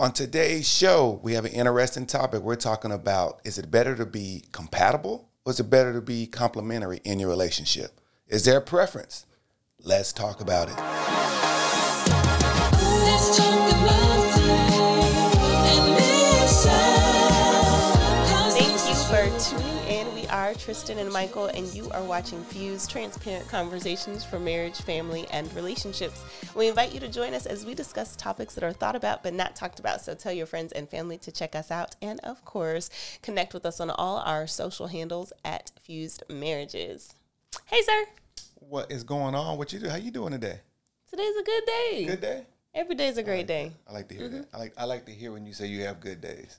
On today's show, we have an interesting topic. We're talking about, is it better to be compatible or is it better to be complementary in your relationship? Is there a preference? Let's talk about it. Let's talk about it. Thank you for tuning in. We are Tristin and Michael, and you are watching Fused Transparent Conversations for Marriage, Family, and Relationships. We invite you to join us as we discuss topics that are thought about but not talked about. So tell your friends and family to check us out. And of course, connect with us on all our social handles at Fused Marriages. Hey, sir. What is going on? What you do? How you doing today? Today's a good day. Good day? Every day's a great day. I like to hear that. I like to hear when you say you have good days.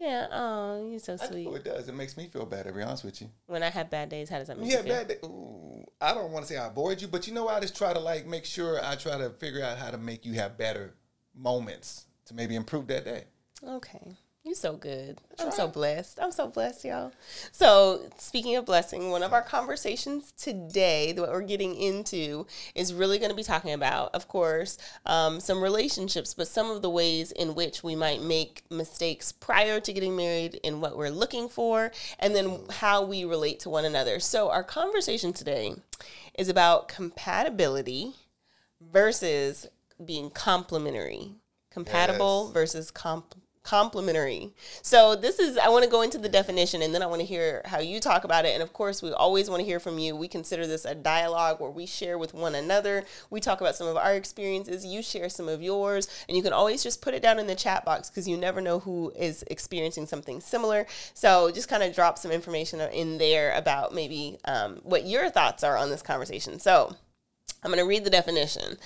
Yeah, oh, you're so sweet. I know it does. It makes me feel bad, to be honest with you. When I have bad days, how does that make you feel? Yeah, bad days. Ooh, I don't want to say I avoid you, but you know, I just try to like make sure I try to figure out how to make you have better moments to maybe improve that day. Okay. You're so good. I'm so blessed. I'm so blessed, y'all. So speaking of blessing, one of our conversations today, what we're getting into, is really going to be talking about, of course, some relationships, but some of the ways in which we might make mistakes prior to getting married and what we're looking for, and then how we relate to one another. So our conversation today is about compatibility versus being complementary. Compatible versus complementary. So this is, I want to go into the definition, and then I want to hear how you talk about it. And of course, we always want to hear from you. We consider this a dialogue where we share with one another. We talk about some of our experiences. You share some of yours, and you can always just put it down in the chat box because you never know who is experiencing something similar. So just kind of drop some information in there about maybe what your thoughts are on this conversation. So I'm going to read the definition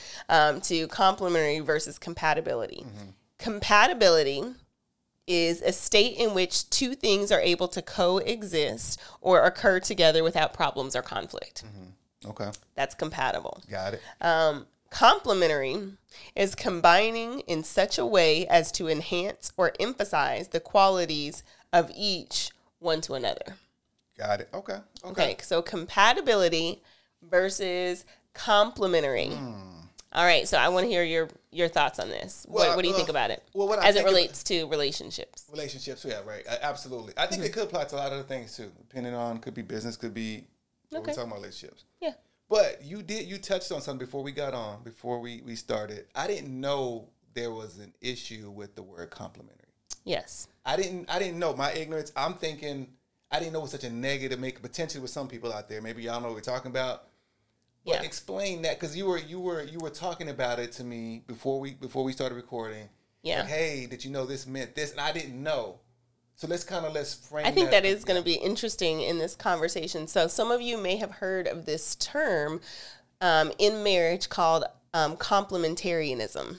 to complementary versus compatibility. Mm-hmm. Compatibility is a state in which two things are able to coexist or occur together without problems or conflict. Mm-hmm. Okay. That's compatible. Got it. Complementary is combining in such a way as to enhance or emphasize the qualities of each one to another. Got it. Okay. Okay. So compatibility versus complementary. All right, so I want to hear your thoughts on this. Well, what do you think about it? Well, as it relates to relationships. Relationships, yeah, right. Absolutely. I think it could apply to a lot of other things too, depending on, could be business, could be what we're talking about, relationships. Yeah. But you touched on something before we got on, before we started. I didn't know there was an issue with the word complementary. Yes. I didn't know. My ignorance, I'm thinking I didn't know it was such a negative, potentially with some people out there. Maybe y'all know what we're talking about. But explain that, because you were talking about it to me before we started recording. Yeah. Like, hey, did you know this meant this? And I didn't know. So let's frame that. I think that is going to be interesting in this conversation. So some of you may have heard of this term in marriage called complementarianism.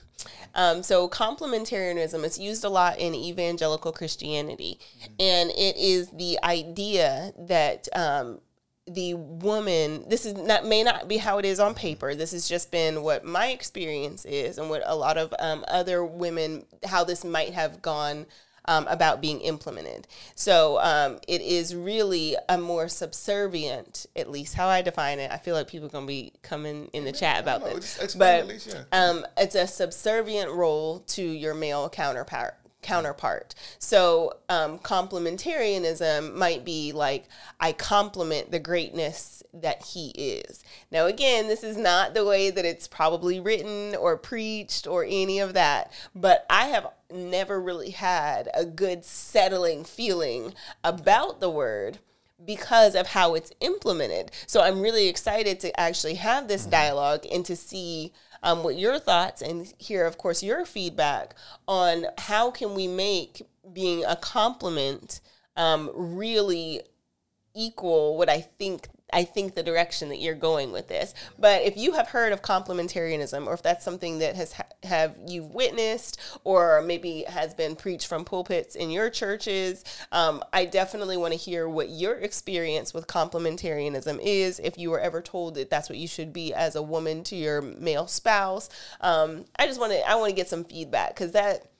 So complementarianism is used a lot in evangelical Christianity. Mm-hmm. And it is the idea that the woman, this is may not be how it is on paper. This has just been what my experience is and what a lot of other women, how this might have gone about being implemented. So it is really a more subservient, at least how I define it. I feel like people are going to be coming in the chat about this. It's a subservient role to your male counterpart. So complementarianism might be like, I complement the greatness that he is. Now, again, this is not the way that it's probably written or preached or any of that, but I have never really had a good settling feeling about the word because of how it's implemented. So I'm really excited to actually have this dialogue and to see what your thoughts and hear, of course, your feedback on how can we make being a complement really equal what I think the direction that you're going with this. But if you have heard of complementarianism, or if that's something that have you've witnessed or maybe has been preached from pulpits in your churches, I definitely want to hear what your experience with complementarianism is, if you were ever told that that's what you should be as a woman to your male spouse. I want to get some feedback, because that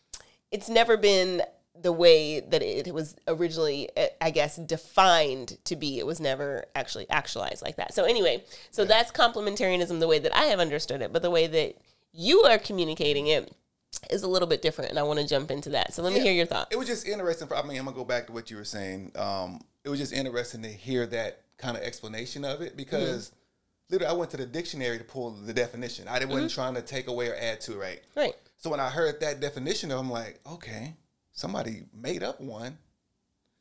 it's never been the way that it was originally, I guess, defined to be. It was never actually actualized like that. So anyway, that's complementarianism, the way that I have understood it, but the way that you are communicating it is a little bit different, and I want to jump into that. So let me hear your thoughts. It was just interesting. I mean, I'm going to go back to what you were saying. It was just interesting to hear that kind of explanation of it, because literally I went to the dictionary to pull the definition. I wasn't trying to take away or add to, right? Right. So when I heard that definition, I'm like, okay, somebody made up one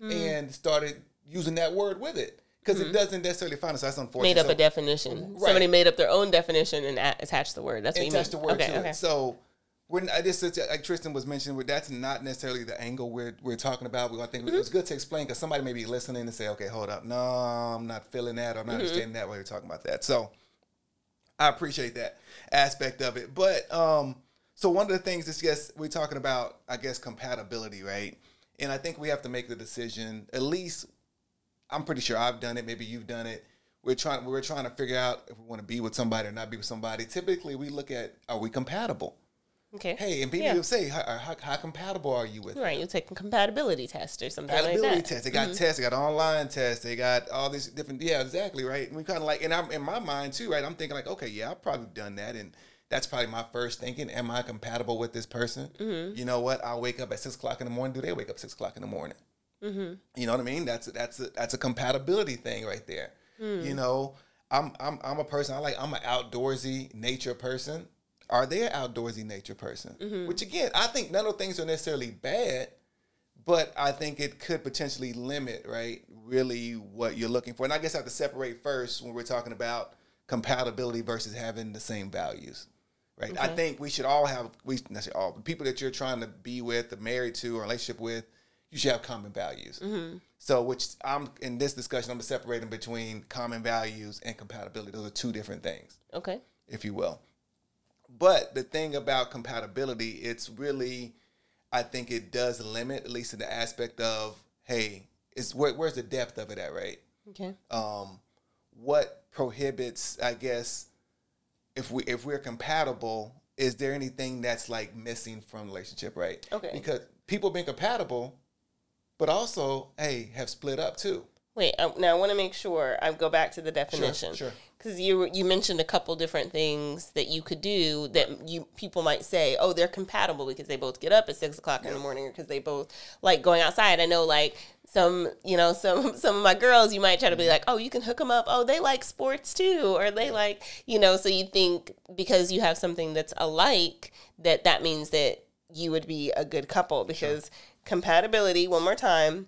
and started using that word with it. Because it doesn't necessarily find us. That's unfortunate. Made up a definition. Right. Somebody made up their own definition and attached the word. That's what you mean. Attached the word it. So when I just, like Tristin was mentioning, that's not necessarily the angle we're talking about. I think it's good to explain, because somebody may be listening and say, okay, hold up. No, I'm not feeling that. Or I'm not understanding that while you're talking about that. So I appreciate that aspect of it. But so one of the things is, yes, we're talking about, I guess, compatibility, right? And I think we have to make the decision, at least I'm pretty sure I've done it. Maybe you've done it. We're trying to figure out if we want to be with somebody or not be with somebody. Typically, we look at, are we compatible? Okay. Hey, and people will say, how compatible are you with? Right. You take a compatibility test or something like that. Compatibility test. They got tests. They got online tests. They got all these different. Yeah, exactly. Right. And we kind of like, and I'm in my mind too, right? I'm thinking like, okay, yeah, I've probably done that, and that's probably my first thinking. Am I compatible with this person? You know what? I'll wake up at 6 o'clock in the morning. Do they wake up 6 o'clock in the morning? You know what I mean? That's a compatibility thing right there. You know, I'm a person. I'm an outdoorsy nature person. Are they an outdoorsy nature person? Which again, I think none of things are necessarily bad, but I think it could potentially limit, right, really what you're looking for. And I guess I have to separate first when we're talking about compatibility versus having the same values. Right. Okay. I think we should all have the people that you're trying to be with, or married to, or relationship with. You should have common values. So, which I'm in this discussion, I'm separating between common values and compatibility. Those are two different things. Okay. If you will. But the thing about compatibility, it's really, I think it does limit, at least in the aspect of, hey, it's where's the depth of it at, right? Okay. What prohibits, I guess, if we're compatible, is there anything that's like missing from the relationship, right? Okay. Because people being compatible, but also, hey, have split up too. Wait, now I want to make sure I go back to the definition. Sure. Because you mentioned a couple different things that you could do that people might say, oh, they're compatible because they both get up at 6 o'clock in the morning, or because they both like going outside. I know, like some of my girls, you might try to be like, oh, you can hook them up. Oh, they like sports too, or they like, So you think because you have something that's alike, that means that you would be a good couple, because. Sure. Compatibility, one more time,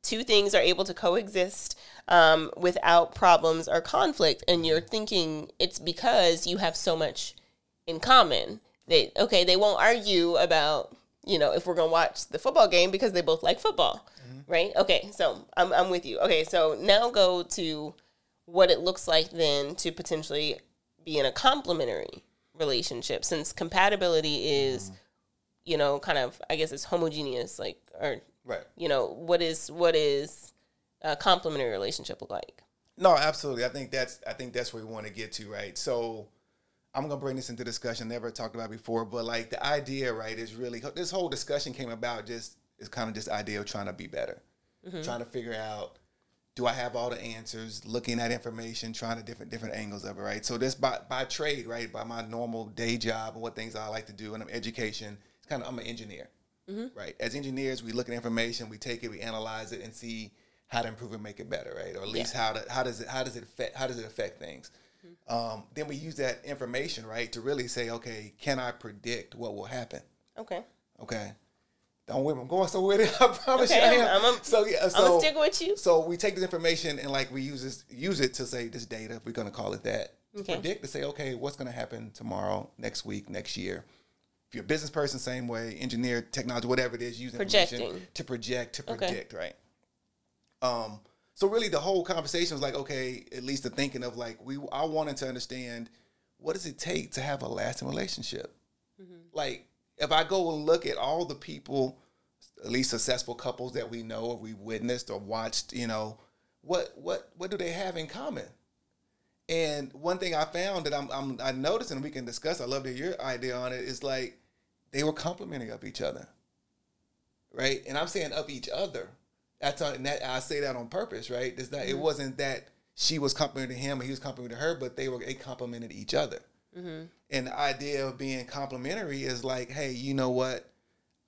two things are able to coexist without problems or conflict. And you're thinking it's because you have so much in common. They won't argue about, if we're going to watch the football game because they both like football, right? Okay, so I'm with you. Okay, so now go to what it looks like then to potentially be in a complementary relationship, since compatibility is... kind of, I guess it's homogeneous, what is a complementary relationship look like? No, absolutely. I think that's where we want to get to, right? So I'm going to bring this into discussion, never talked about before, but like the idea, right, is really, this whole discussion came about it's kind of the idea of trying to be better, trying to figure out, do I have all the answers, looking at information, trying to different angles of it, right? So this by trade, right, by my normal day job and what things I like to do, and I'm education, I'm an engineer, right? As engineers, we look at information, we take it, we analyze it, and see how to improve and make it better, right? Or at least how does it affect things? Then we use that information, right, to really say, okay, can I predict what will happen? Okay. Don't worry, I'm going somewhere with it. I promise you. I'm gonna stick with you. So we take this information and like we use it to say this data, if we're gonna call it that, to predict, to say, okay, what's gonna happen tomorrow, next week, next year. If you're a business person, same way, engineer, technology, whatever it is, using information to project, to predict, right? So really the whole conversation was like, okay, at least the thinking of like, I wanted to understand, what does it take to have a lasting relationship? Like, if I go and look at all the people, at least successful couples that we know, or we witnessed or watched, what do they have in common? And one thing I found that I noticed, and we can discuss, I love to hear your idea on it, is like they were complimenting of each other, right? And I'm saying of each other. I say that on purpose, right? It wasn't that she was complimenting him and he was complimenting her, but they complimented each other. Mm-hmm. And the idea of being complimentary is like, hey, you know what?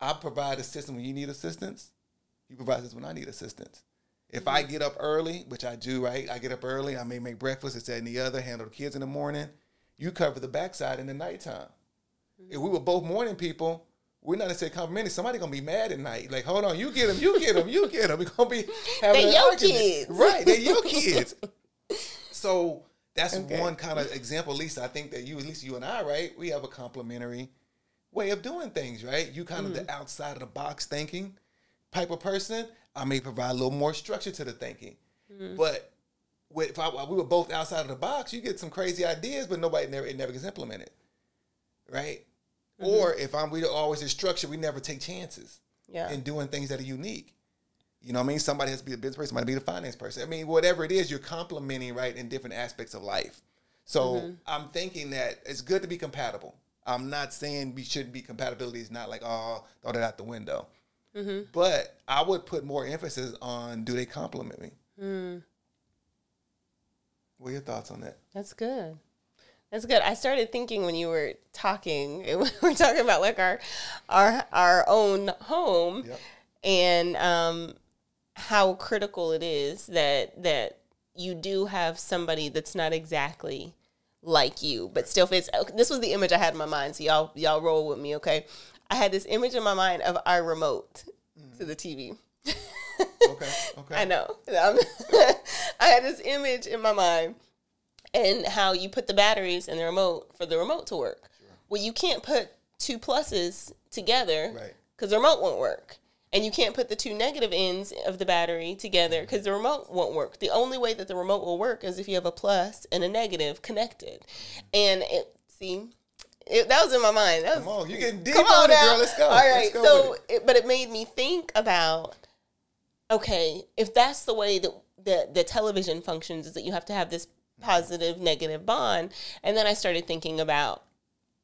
I provide assistance when you need assistance. You provide assistance when I need assistance. If I get up early, which I do, right? I get up early. I may make breakfast, this, that, and the other, handle the kids in the morning. You cover the backside in the nighttime. Mm-hmm. If we were both morning people, we're not necessarily complimentary. Somebody's going to be mad at night. Like, hold on, you get them. We're going to be having an argument. They're your kids. Right, they're your kids. So that's one kind of example, Lisa. I think that you and I, right, we have a complimentary way of doing things, right? You kind of the outside of the box thinking type of person. I may provide a little more structure to the thinking. Mm-hmm. But if we were both outside of the box, you get some crazy ideas, but it never gets implemented, right? Mm-hmm. Or if we're always in structure, we never take chances in doing things that are unique. You know what I mean? Somebody has to be the business person, somebody be the finance person. I mean, whatever it is, you're complementing, right, in different aspects of life. So I'm thinking that it's good to be compatible. I'm not saying we shouldn't be. Compatibility is not like, oh, throw that out the window. Mm-hmm. But I would put more emphasis on, do they compliment me? Mm. What are your thoughts on that? That's good. I started thinking when you were talking, we were talking about like our own home and how critical it is that you do have somebody that's not exactly like you, but still fits. This was the image I had in my mind. So y'all roll with me, okay? I had this image in my mind of our remote to the TV. Okay. I know. I had this image in my mind and how you put the batteries in the remote for the remote to work. Sure. Well, you can't put two pluses together because the remote won't work. And you can't put the two negative ends of the battery together because the remote won't work. The only way that the remote will work is if you have a plus and a negative connected. And that was in my mind. Come on, you're getting deep on it, girl. Let's go. All right. Go so, but it made me think about, okay, if that's the way that the television functions, is that you have to have this positive, negative bond. And then I started thinking about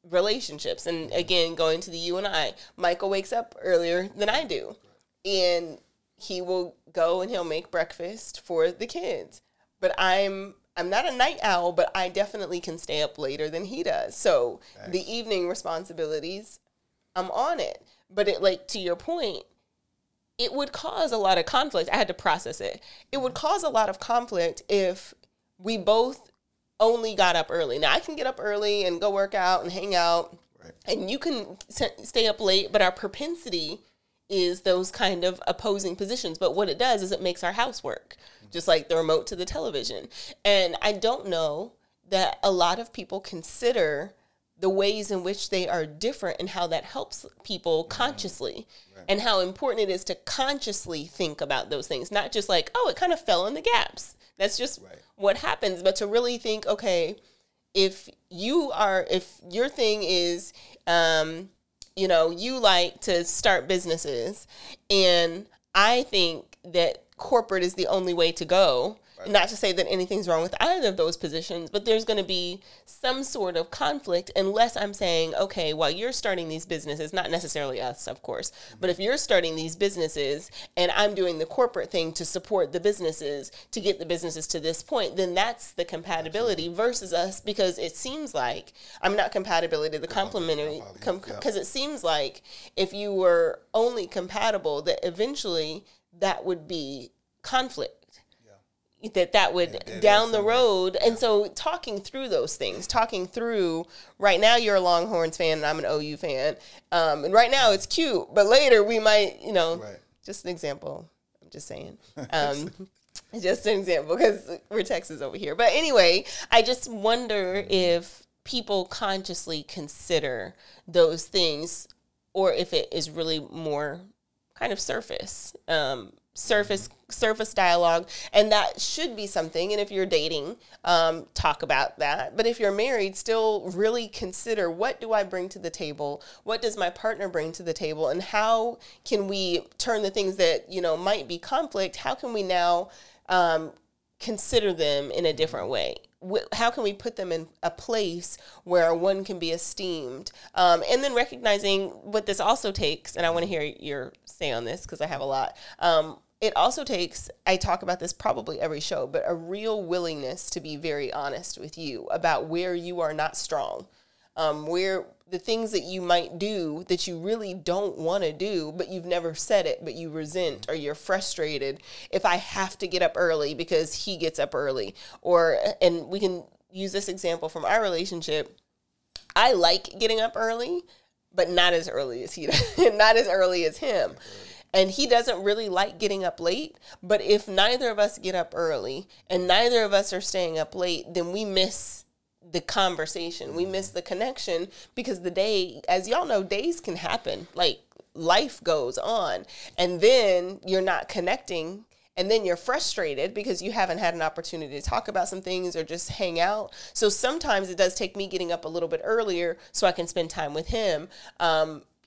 relationships. And again, going to the you and I, Michael wakes up earlier than I do. And he will go and he'll make breakfast for the kids. But I'm not a night owl, but I definitely can stay up later than he does. So the evening responsibilities, I'm on it. But it, like, to your point, it would cause a lot of conflict. I had to process it. It would cause a lot of conflict if we both only got up early. Now, I can get up early and go work out and hang out, and you can stay up late, but our propensity is those kind of opposing positions. But what it does is it makes our house work, just like the remote to the television. And I don't know that a lot of people consider the ways in which they are different and how that helps people consciously and how important it is to consciously think about those things, not just like, oh, it kind of fell in the gaps. That's just what happens. But to really think, okay, if your thing is, you like to start businesses, and I think that corporate is the only way to go. Right. Not to say that anything's wrong with either of those positions, but there's going to be some sort of conflict unless I'm saying, okay, while you're starting these businesses, not necessarily us, of course, but if you're starting these businesses and I'm doing the corporate thing to support the businesses, to get the businesses to this point, then that's the compatibility versus us, because it seems like I'm not compatibility, the complementary, because it seems like if you were only compatible, that eventually that would be conflict. That would down the road. And so talking through those things, right now you're a Longhorns fan and I'm an OU fan. And right now it's cute, but later we might, just an example. I'm just saying. Just an example because we're Texas over here. But anyway, I just wonder if people consciously consider those things or if it is really more kind of surface dialogue, and that should be something. And if you're dating, talk about that. But if you're married, still really consider, what do I bring to the table? What does my partner bring to the table? And how can we turn the things that, might be conflict, how can we now consider them in a different way? How can we put them in a place where one can be esteemed? And then recognizing what this also takes, and I want to hear your say on this because I have a lot, it also takes, I talk about this probably every show, but a real willingness to be very honest with you about where you are not strong, where the things that you might do that you really don't want to do, but you've never said it, but you resent or you're frustrated. If I have to get up early because he gets up early, and we can use this example from our relationship. I like getting up early, but not as early as he does, not as early as him. And he doesn't really like getting up late, but if neither of us get up early and neither of us are staying up late, then we miss the conversation. We miss the connection because the day, as y'all know, days can happen. Like life goes on and then you're not connecting and then you're frustrated because you haven't had an opportunity to talk about some things or just hang out. So sometimes it does take me getting up a little bit earlier so I can spend time with him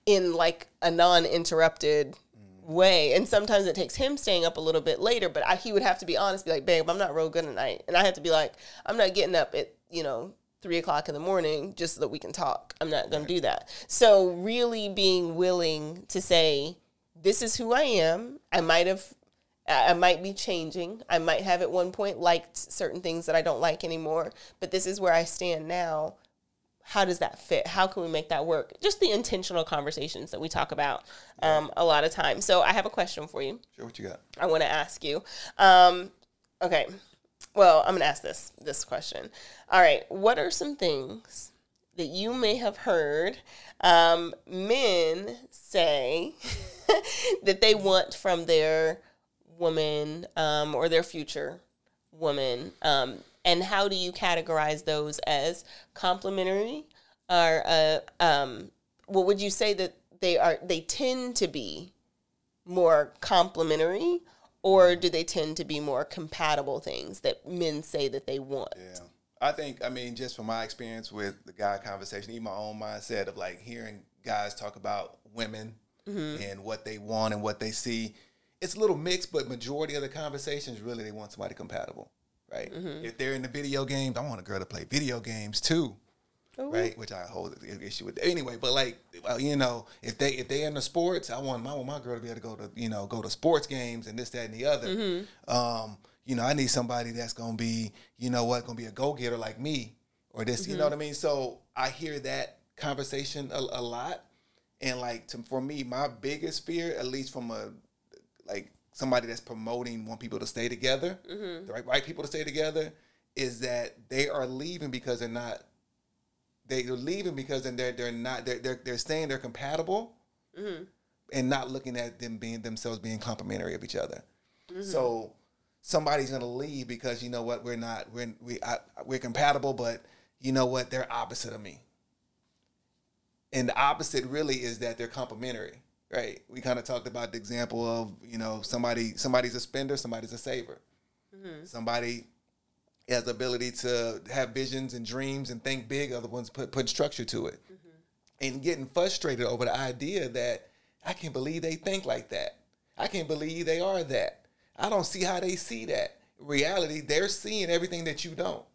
in like a non-interrupted way. And sometimes it takes him staying up a little bit later, but he would have to be honest, be like, babe, I'm not real good tonight. And I have to be like, I'm not getting up at, 3:00 in the morning just so that we can talk. I'm not going to do that. So really being willing to say, this is who I am. I might be changing. I might have at one point liked certain things that I don't like anymore, but this is where I stand now. How does that fit? How can we make that work? Just the intentional conversations that we talk about a lot of times. So I have a question for you. Sure, what you got? I want to ask you. Okay, well, I'm going to ask this question. All right, what are some things that you may have heard men say that they want from their woman or their future woman, and how do you categorize those as complimentary or what would you say that they are? They tend to be more complimentary, or do they tend to be more compatible things that men say that they want? Yeah, I mean, just from my experience with the guy conversation, even my own mindset of like hearing guys talk about women and what they want and what they see, it's a little mixed, but majority of the conversations really they want somebody compatible. Right. Mm-hmm. If they're in the video games, I want a girl to play video games too. Ooh. Right. Which I hold an issue with anyway. But like, if they in the sports, I want my girl to be able to go to sports games and this, that, and the other. Mm-hmm. I need somebody that's going to be, going to be a go-getter like me or this, you know what I mean? So I hear that conversation a lot. And like, for me, my biggest fear, at least from somebody that's promoting want people to stay together, the right people to stay together, is that they are leaving because they're saying they're compatible and not looking at them being complementary of each other. So somebody's gonna leave because we're compatible, but they're opposite of me. And the opposite really is that they're complementary. Right. We kind of talked about the example of, somebody's a spender, somebody's a saver. Mm-hmm. Somebody has the ability to have visions and dreams and think big. Other ones put structure to it. Mm-hmm. And getting frustrated over the idea that I can't believe they think like that. I can't believe they are that. I don't see how they see that. In reality, they're seeing everything that you don't.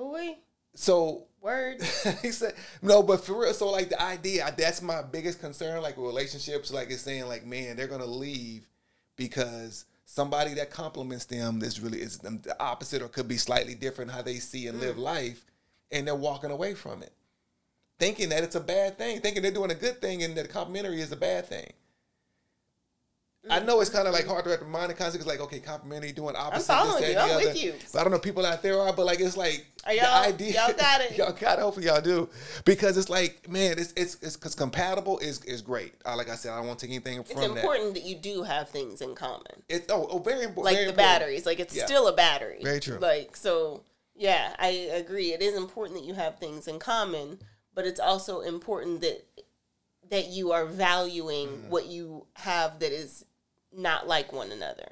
Ooh-wee. So... Word. He said, no, but for real, so like the idea, that's my biggest concern, like with relationships, like it's saying like, man, they're going to leave because somebody that compliments them, this really is the opposite or could be slightly different how they see and live life, and they're walking away from it, thinking that it's a bad thing, thinking they're doing a good thing and that complimentary is a bad thing. I know it's kind of like hard to wrap your mind and concept. It's like, okay, complimentary, doing opposite. I'm following you. I'm with you. But I don't know people out there are, but like it's like the idea. Y'all got it. Y'all got it. Hopefully y'all do, because it's like, man, it's because compatible is great. Like I said, I don't want to take anything from that. It's important that you do have things in common. It's very important. Like very the important. Batteries, like it's still a battery. Very true. Like so, yeah, I agree. It is important that you have things in common, but it's also important that you are valuing what you have that is. Not like one another.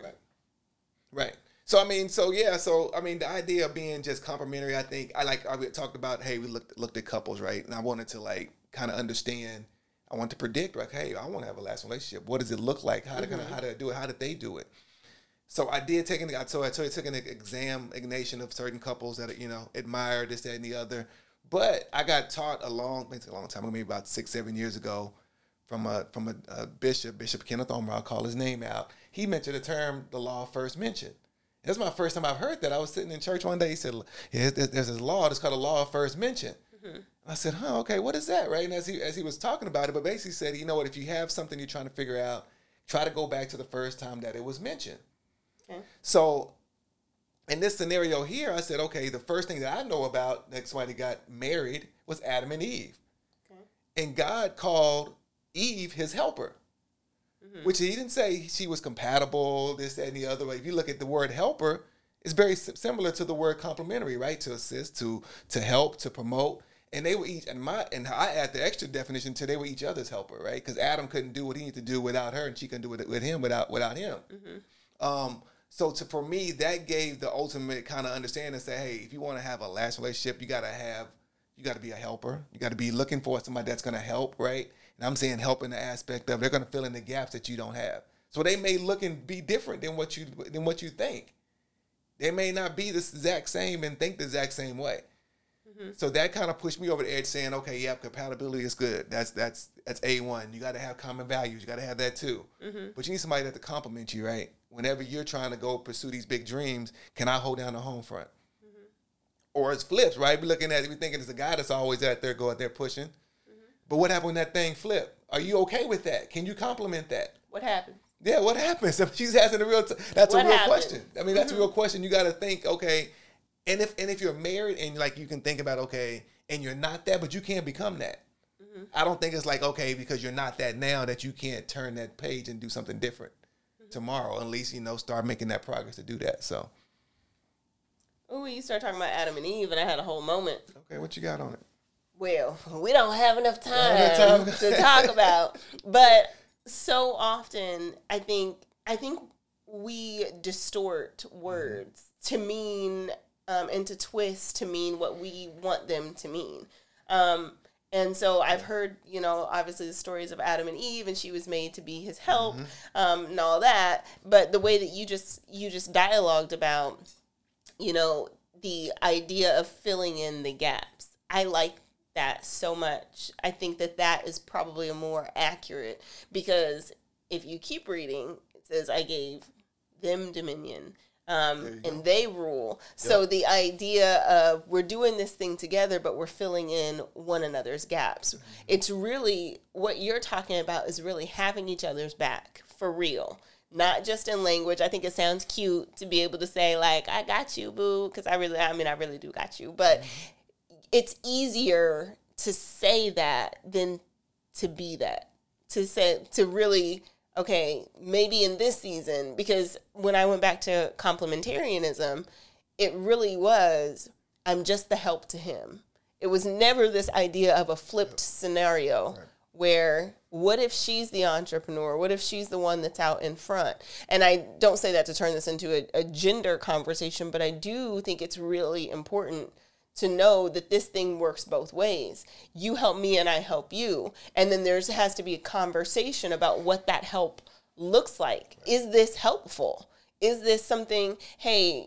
Right. So, the idea of being just complimentary, I think, I talked about, hey, we looked at couples, right? And I wanted to, like, kind of understand, I want to predict, like, hey, I want to have a lasting relationship. What does it look like? How to do it? How did they do it? So I did took an examination of certain couples that, admire this, that, and the other. But I got taught a long time ago, maybe about 6-7 years ago, from a bishop, Bishop Kenneth Omer, I'll call his name out. He mentioned the term, the law first mentioned. That's my first time I've heard that. I was sitting in church one day. He said, yeah, there's this law that's called the law first mentioned. Mm-hmm. I said, okay, what is that, right? And as he was talking about it, but basically said, you know what, if you have something you're trying to figure out, try to go back to the first time that it was mentioned. Okay. So in this scenario here, I said, okay, the first thing that I know about that somebody got married was Adam and Eve. Okay. And God called Eve his helper, mm-hmm. which he didn't say she was compatible, this, that, and the other way. If you look at the word helper, it's very similar to the word complementary, right? To assist, to help, to promote. And they were each, and I add the extra definition to they were each other's helper, right? Because Adam couldn't do what he needed to do without her, and she couldn't do it with him without him. Mm-hmm. For me, that gave the ultimate kind of understanding. Say, hey, if you want to have a lasting relationship, you got to be a helper. You got to be looking for somebody that's going to help, right? And I'm saying help in the aspect of they're going to fill in the gaps that you don't have. So they may look and be different than what you think. They may not be the exact same and think the exact same way. Mm-hmm. So that kind of pushed me over the edge saying, okay, yeah, compatibility is good. That's A1. You got to have common values. You got to have that too. Mm-hmm. But you need somebody that to compliment you, right? Whenever you're trying to go pursue these big dreams, can I hold down the home front? Mm-hmm. Or it's flips, right? We're thinking it's a guy that's always out there pushing. Mm-hmm. But what happened when that thing flipped? Are you okay with that? Can you compliment that? What happened? Yeah, what happens? She's asking a real question. I mean, that's mm-hmm. a real question. You got to think, okay, And if you're married and like you can think about, okay, and you're not that, but you can't become that. Mm-hmm. I don't think it's like, okay, because you're not that now that you can't turn that page and do something different mm-hmm. tomorrow. At least, start making that progress to do that. So. Ooh, you start talking about Adam and Eve and I had a whole moment. Okay, what you got on it? Well, we don't have enough time to talk about. But so often I think we distort words mm-hmm. to mean and to twist to mean what we want them to mean. And so I've heard, obviously the stories of Adam and Eve, and she was made to be his help mm-hmm. And all that. But the way that you just dialogued about, the idea of filling in the gaps, I like that so much. I think that is probably a more accurate, because if you keep reading, it says, I gave them dominion. And they rule. Yep. So the idea of we're doing this thing together, but we're filling in one another's gaps. Mm-hmm. It's really what you're talking about is really having each other's back for real, not just in language. I think it sounds cute to be able to say like, I got you, boo. Cause I really do got you, but mm-hmm. it's easier to say that than to be that, okay, maybe in this season, because when I went back to complementarianism, it really was, I'm just the help to him. It was never this idea of a flipped scenario where what if she's the entrepreneur? What if she's the one that's out in front? And I don't say that to turn this into a gender conversation, but I do think it's really important to know that this thing works both ways. You help me and I help you. And then there has to be a conversation about what that help looks like. Right. Is this helpful? Is this something, hey,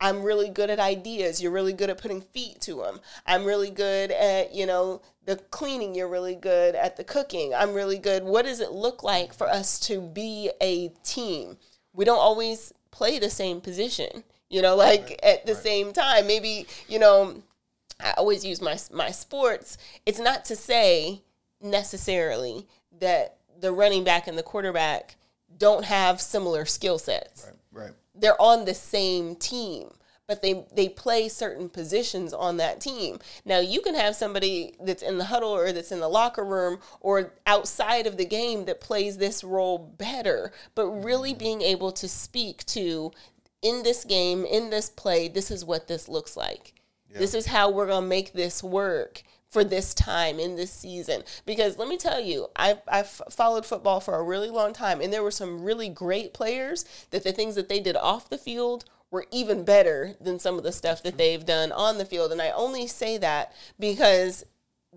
I'm really good at ideas. You're really good at putting feet to them. I'm really good at, the cleaning. You're really good at the cooking. I'm really good. What does it look like for us to be a team? We don't always play the same position. At the same time, maybe, I always use my sports. It's not to say necessarily that the running back and the quarterback don't have similar skill sets. Right. They're on the same team, but they play certain positions on that team. Now, you can have somebody that's in the huddle or that's in the locker room or outside of the game that plays this role better, but really being able to speak to in this game, in this play, this is what this looks like. Yeah. This is how we're going to make this work for this time in this season. Because let me tell you, I've followed football for a really long time, and there were some really great players that the things that they did off the field were even better than some of the stuff that they've done on the field. And I only say that because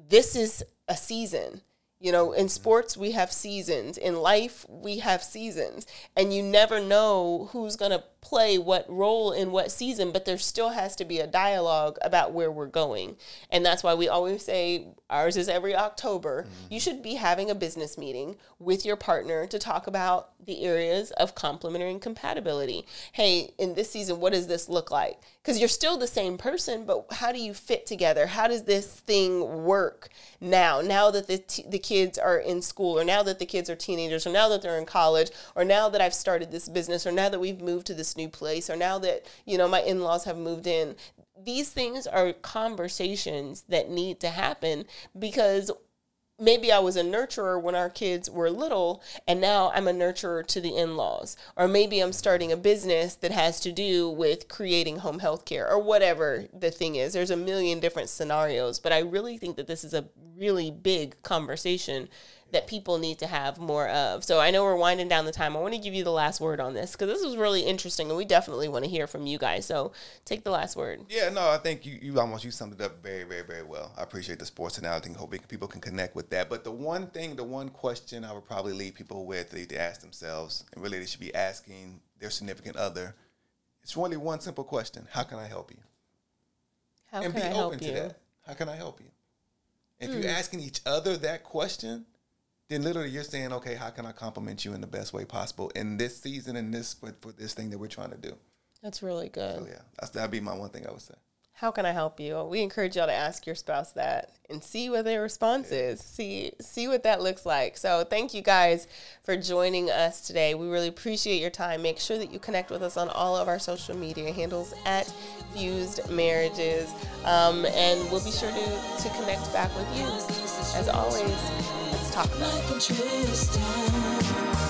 this is a season. You know, in sports, we have seasons. In life, we have seasons. And you never know who's going to play what role in what season, but there still has to be a dialogue about where we're going. And that's why we always say ours is every October. Mm-hmm. You should be having a business meeting with your partner to talk about the areas of complementary and compatibility. Hey, in this season, what does this look like? Because you're still the same person, but how do you fit together? How does this thing work now that the kids are in school, or now that the kids are teenagers, or now that they're in college, or now that I've started this business, or now that we've moved to this new place, or now that, you know, my in-laws have moved in? These things are conversations that need to happen, because maybe I was a nurturer when our kids were little, and now I'm a nurturer to the in-laws. Or maybe I'm starting a business that has to do with creating home health care, or whatever the thing is. There's a million different scenarios, but I really think that this is a really big conversation that people need to have more of. So I know we're winding down the time. I want to give you the last word on this, because this was really interesting, and we definitely want to hear from you guys. So take the last word. Yeah, no, I think you almost summed it up very, very, very well. I appreciate the sports analogy. Hope people can connect with that. But the one question I would probably leave people with, they need to ask themselves, and really they should be asking their significant other, it's really one simple question. How can I help you? How and can be I open help to you? That. How can I help you? If you're asking each other that question, then literally you're saying, okay, how can I compliment you in the best way possible in this season and this for this thing that we're trying to do? That's really good. So yeah, that'd be my one thing I would say. How can I help you? We encourage y'all to ask your spouse that and see what their response is. See what that looks like. So thank you guys for joining us today. We really appreciate your time. Make sure that you connect with us on all of our social media handles at Fused Marriages. And we'll be sure to connect back with you. As always, let's talk about it.